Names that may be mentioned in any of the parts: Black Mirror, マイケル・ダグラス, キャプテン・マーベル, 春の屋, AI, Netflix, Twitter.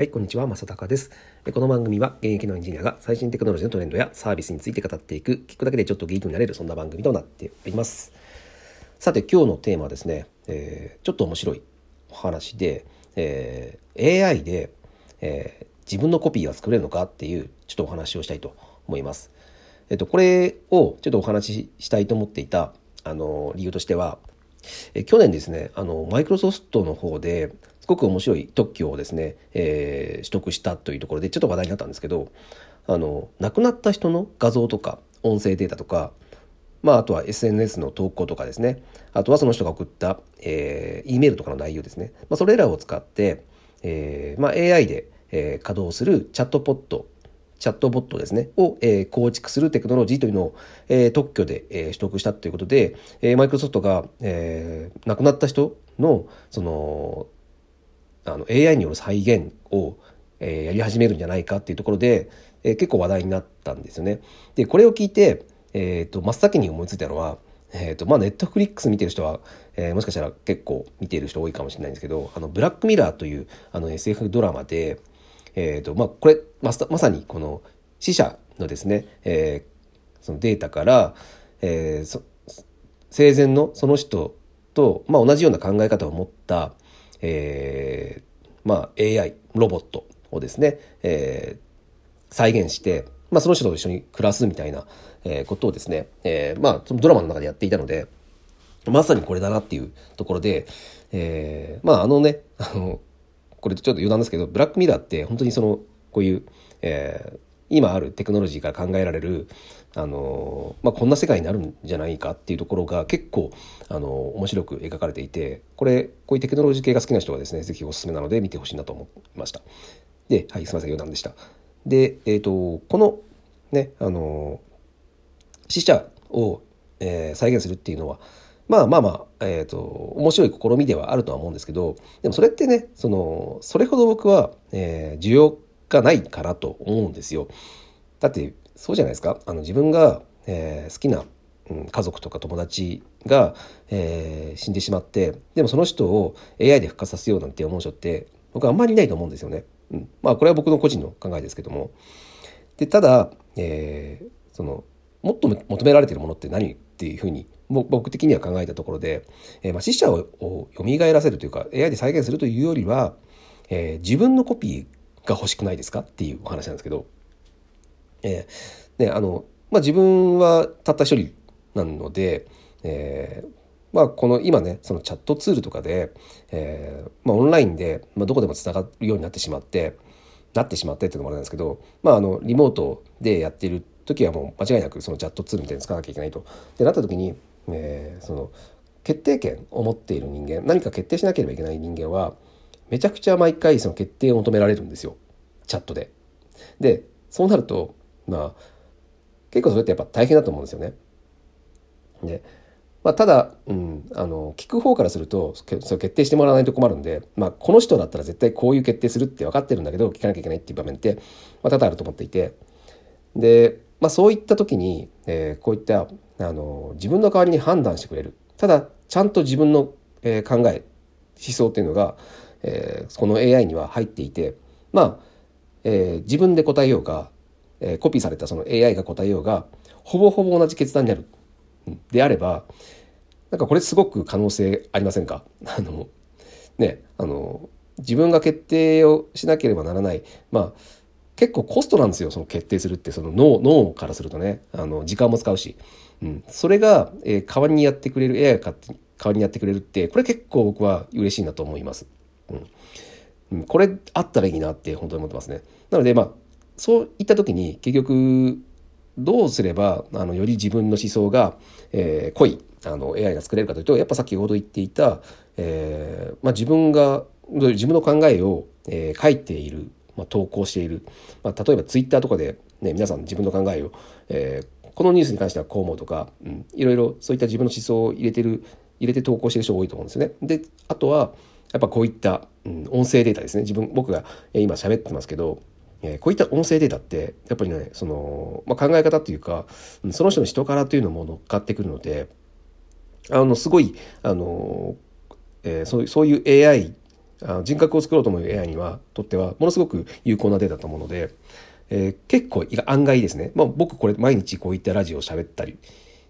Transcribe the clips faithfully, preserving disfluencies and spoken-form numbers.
はい、こんにちは、まさたかです。この番組は現役のエンジニアが最新テクノロジーのトレンドやサービスについて語っていく、聞くだけでちょっとゲームになれる、そんな番組となっております。さて、今日のテーマはですね、えー、ちょっと面白いお話で、えー、エーアイ で、えー、自分のコピーが作れるのかっていうちょっとお話をしたいと思います。えっと、これをちょっとお話ししたいと思っていたあの理由としては、え去年ですね、あのマイクロソフトの方ですごく面白い特許をですね、えー、取得したというところでちょっと話題になったんですけど、あの亡くなった人の画像とか音声データとか、まあ、あとは エスエヌエス の投稿とかですね、あとはその人が送った、えー、E メールとかの内容ですね、まあ、それらを使って、えーまあ、エーアイ で、えー、稼働するチャットポットチャットボットですねを、えー、構築するテクノロジーというのを、えー、特許で、えー、取得したということで、えー、マイクロソフトが、えー、亡くなった人のその、あの エーアイ による再現を、えー、やり始めるんじゃないかっていうところで、えー、結構話題になったんですよね。で、これを聞いて、えー、と真っ先に思いついたのは、えーとまあ、Netflix 見てる人は、えー、もしかしたら結構見てる人多いかもしれないんですけど、あのブラックミラーというあの エスエフ ドラマで、えーとまあ、これまさにこの死者のですね、えー、そのデータから、えー、そ生前のその人と、まあ、同じような考え方を持った、えーまあ、エーアイ ロボットをですね、えー、再現して、まあ、その人と一緒に暮らすみたいなことをですね、えーまあ、そのドラマの中でやっていたので、まさにこれだなっていうところで、えー、まああのねあのこれちょっと余談ですけど、ブラックミラーって本当にそのこういう、えー、今あるテクノロジーから考えられる、あのーまあ、こんな世界になるんじゃないかっていうところが結構、あのー、面白く描かれていて、これこういうテクノロジー系が好きな人はですね、ぜひおすすめなので見てほしいなと思いました。で、はい、すみません、余談でした。で、えーと、このね、あのー、死者を、えー、再現するっていうのは、まあまあまあ、えーと、面白い試みではあるとは思うんですけど、でもそれってね、その、それほど僕は、えー、需要がないかなと思うんですよ。だって、そうじゃないですか。あの自分が、えー、好きな、うん、家族とか友達が、えー、死んでしまって、でもその人を エーアイ で復活させようなんて思う人って、僕はあんまりいないと思うんですよね。うん、まあ、これは僕の個人の考えですけども。で、ただ、えー、その、もっと求められているものって何っていうふうに僕的には考えたところで、えーまあ、死者をよみがえらせるというか エーアイ で再現するというよりは、えー、自分のコピーが欲しくないですかっていうお話なんですけど、えーねあのまあ、自分はたった一人なので、えーまあ、この今ねそのチャットツールとかで、えーまあ、オンラインで、まあ、どこでもつながるようになってしまってなってしまってっていうのもあるんですけど、まあ、あのリモートでやっている時はもう間違いなくそのチャットツールみたいに使わなきゃいけないとでなった時に、えー、その決定権を持っている人間、何か決定しなければいけない人間はめちゃくちゃ毎回その決定を求められるんですよ、チャットで。で、そうなると、まあ、結構それってやっぱ大変だと思うんですよね。で、まあ、ただ、うん、あの聞く方からするとそれ決定してもらわないと困るんで、まあ、この人だったら絶対こういう決定するって分かってるんだけど聞かなきゃいけないっていう場面って、まあ、多々あると思っていて、で、まあ、そういった時に、えー、こういったあの自分の代わりに判断してくれる、ただちゃんと自分の、えー、考え思想っていうのが、えー、この エーアイ には入っていて、まあ、えー、自分で答えようが、えー、コピーされたその エーアイ が答えようがほぼほぼ同じ決断になるであれば、なんかこれすごく可能性ありませんか？あのね、あの自分が決定をしなければならない、まあ結構コストなんですよ、その決定するって、その脳脳からするとね、あの時間も使うし、うん、それが、えー、代わりにやってくれる エーアイ が代わりにやってくれるって、これ結構僕は嬉しいなと思います、うん、これあったらいいなって本当に思ってますね。なので、まあそういった時に結局どうすればあのより自分の思想が、えー、濃いあの エーアイ が作れるかというと、やっぱ先ほど言っていた、えーまあ、自分が自分の考えを、えー、書いている、まあ、投稿している、まあ、例えばツイッターとかで、ね、皆さん自分の考えを、えー、このニュースに関してはこう思うとか、うん、いろいろそういった自分の思想を入れてる入れて投稿している人多いと思うんですよね。で、あとはやっぱこういった、うん、音声データですね。自分僕が今喋ってますけど、えー、こういった音声データってやっぱりね、その、まあ、考え方というかその人の人柄というのも乗っかってくるので、あのすごいあの、えー、そう、そういう エーアイあの人格を作ろうと思う エーアイ にはとってはものすごく有効なデータだと思うので、えー、結構案外ですね、まあ、僕これ毎日こういったラジオを喋ったり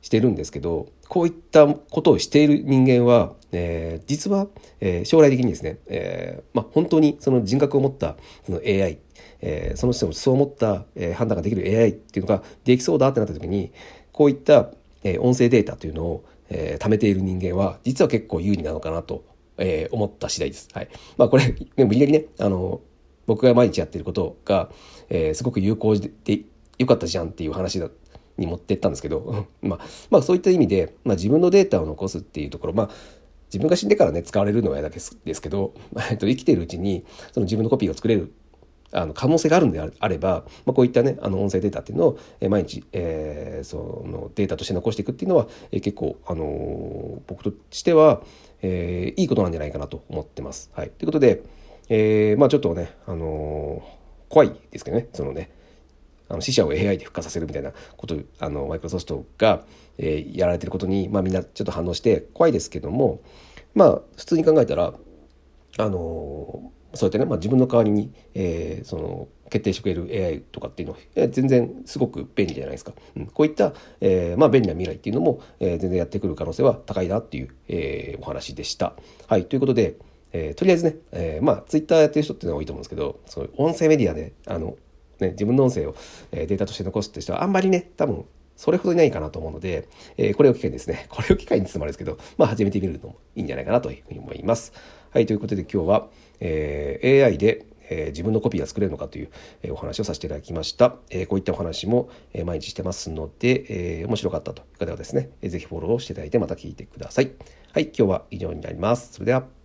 してるんですけど、こういったことをしている人間は、えー、実は、えー、将来的にですね、えーまあ、本当にその人格を持ったその エーアイ、えー、その人の思想を持った、えー、判断ができる エーアイ っていうのができそうだってなった時に、こういった、えー、音声データというのを、えー、貯めている人間は実は結構有利なのかなと、えー、思った次第です。はい。まあこれでもいきなりね、あの僕が毎日やっていることが、えー、すごく有効で良かったじゃんっていう話だったに持ってったんですけどまあ、まあそういった意味で、まあ、自分のデータを残すっていうところ、まあ自分が死んでからね使われるのは嫌だけですけど、生きているうちにその自分のコピーを作れるあの可能性があるんであれば、まあ、こういったねあの音声データっていうのを毎日、えー、そのデータとして残していくっていうのは、えー、結構、あのー、僕としては、えー、いいことなんじゃないかなと思ってます。はい、ということで、えー、まあちょっとね、あのー、怖いですけどね、そのねあの死者を エーアイ で復活させるみたいなことをあのマイクロソフトが、えー、やられてることに、まあ、みんなちょっと反応して怖いですけども、まあ普通に考えたら、あのー、そうやってね、まあ、自分の代わりに、えー、その決定してくれる エーアイ とかっていうのは、えー、全然すごく便利じゃないですか、うん、こういった、えーまあ、便利な未来っていうのも、えー、全然やってくる可能性は高いなっていう、えー、お話でした。はい、ということで、えー、とりあえずね、えーまあ、Twitter やってる人っていうのは多いと思うんですけど、そういう音声メディアであのね、自分の音声をデータとして残すって人はあんまりね多分それほどいないかなと思うので、えー、これを機会にですねこれを機会につまるんですけど、まあ、始めてみるのもいいんじゃないかなというふうに思います。はい、ということで今日は、えー、エーアイ で、えー、自分のコピーが作れるのかという、えー、お話をさせていただきました。えー、こういったお話も、えー、毎日してますので、えー、面白かったという方はですね、えー、ぜひフォローをしていただいてまた聞いてください。はい、今日は以上になります。それでは。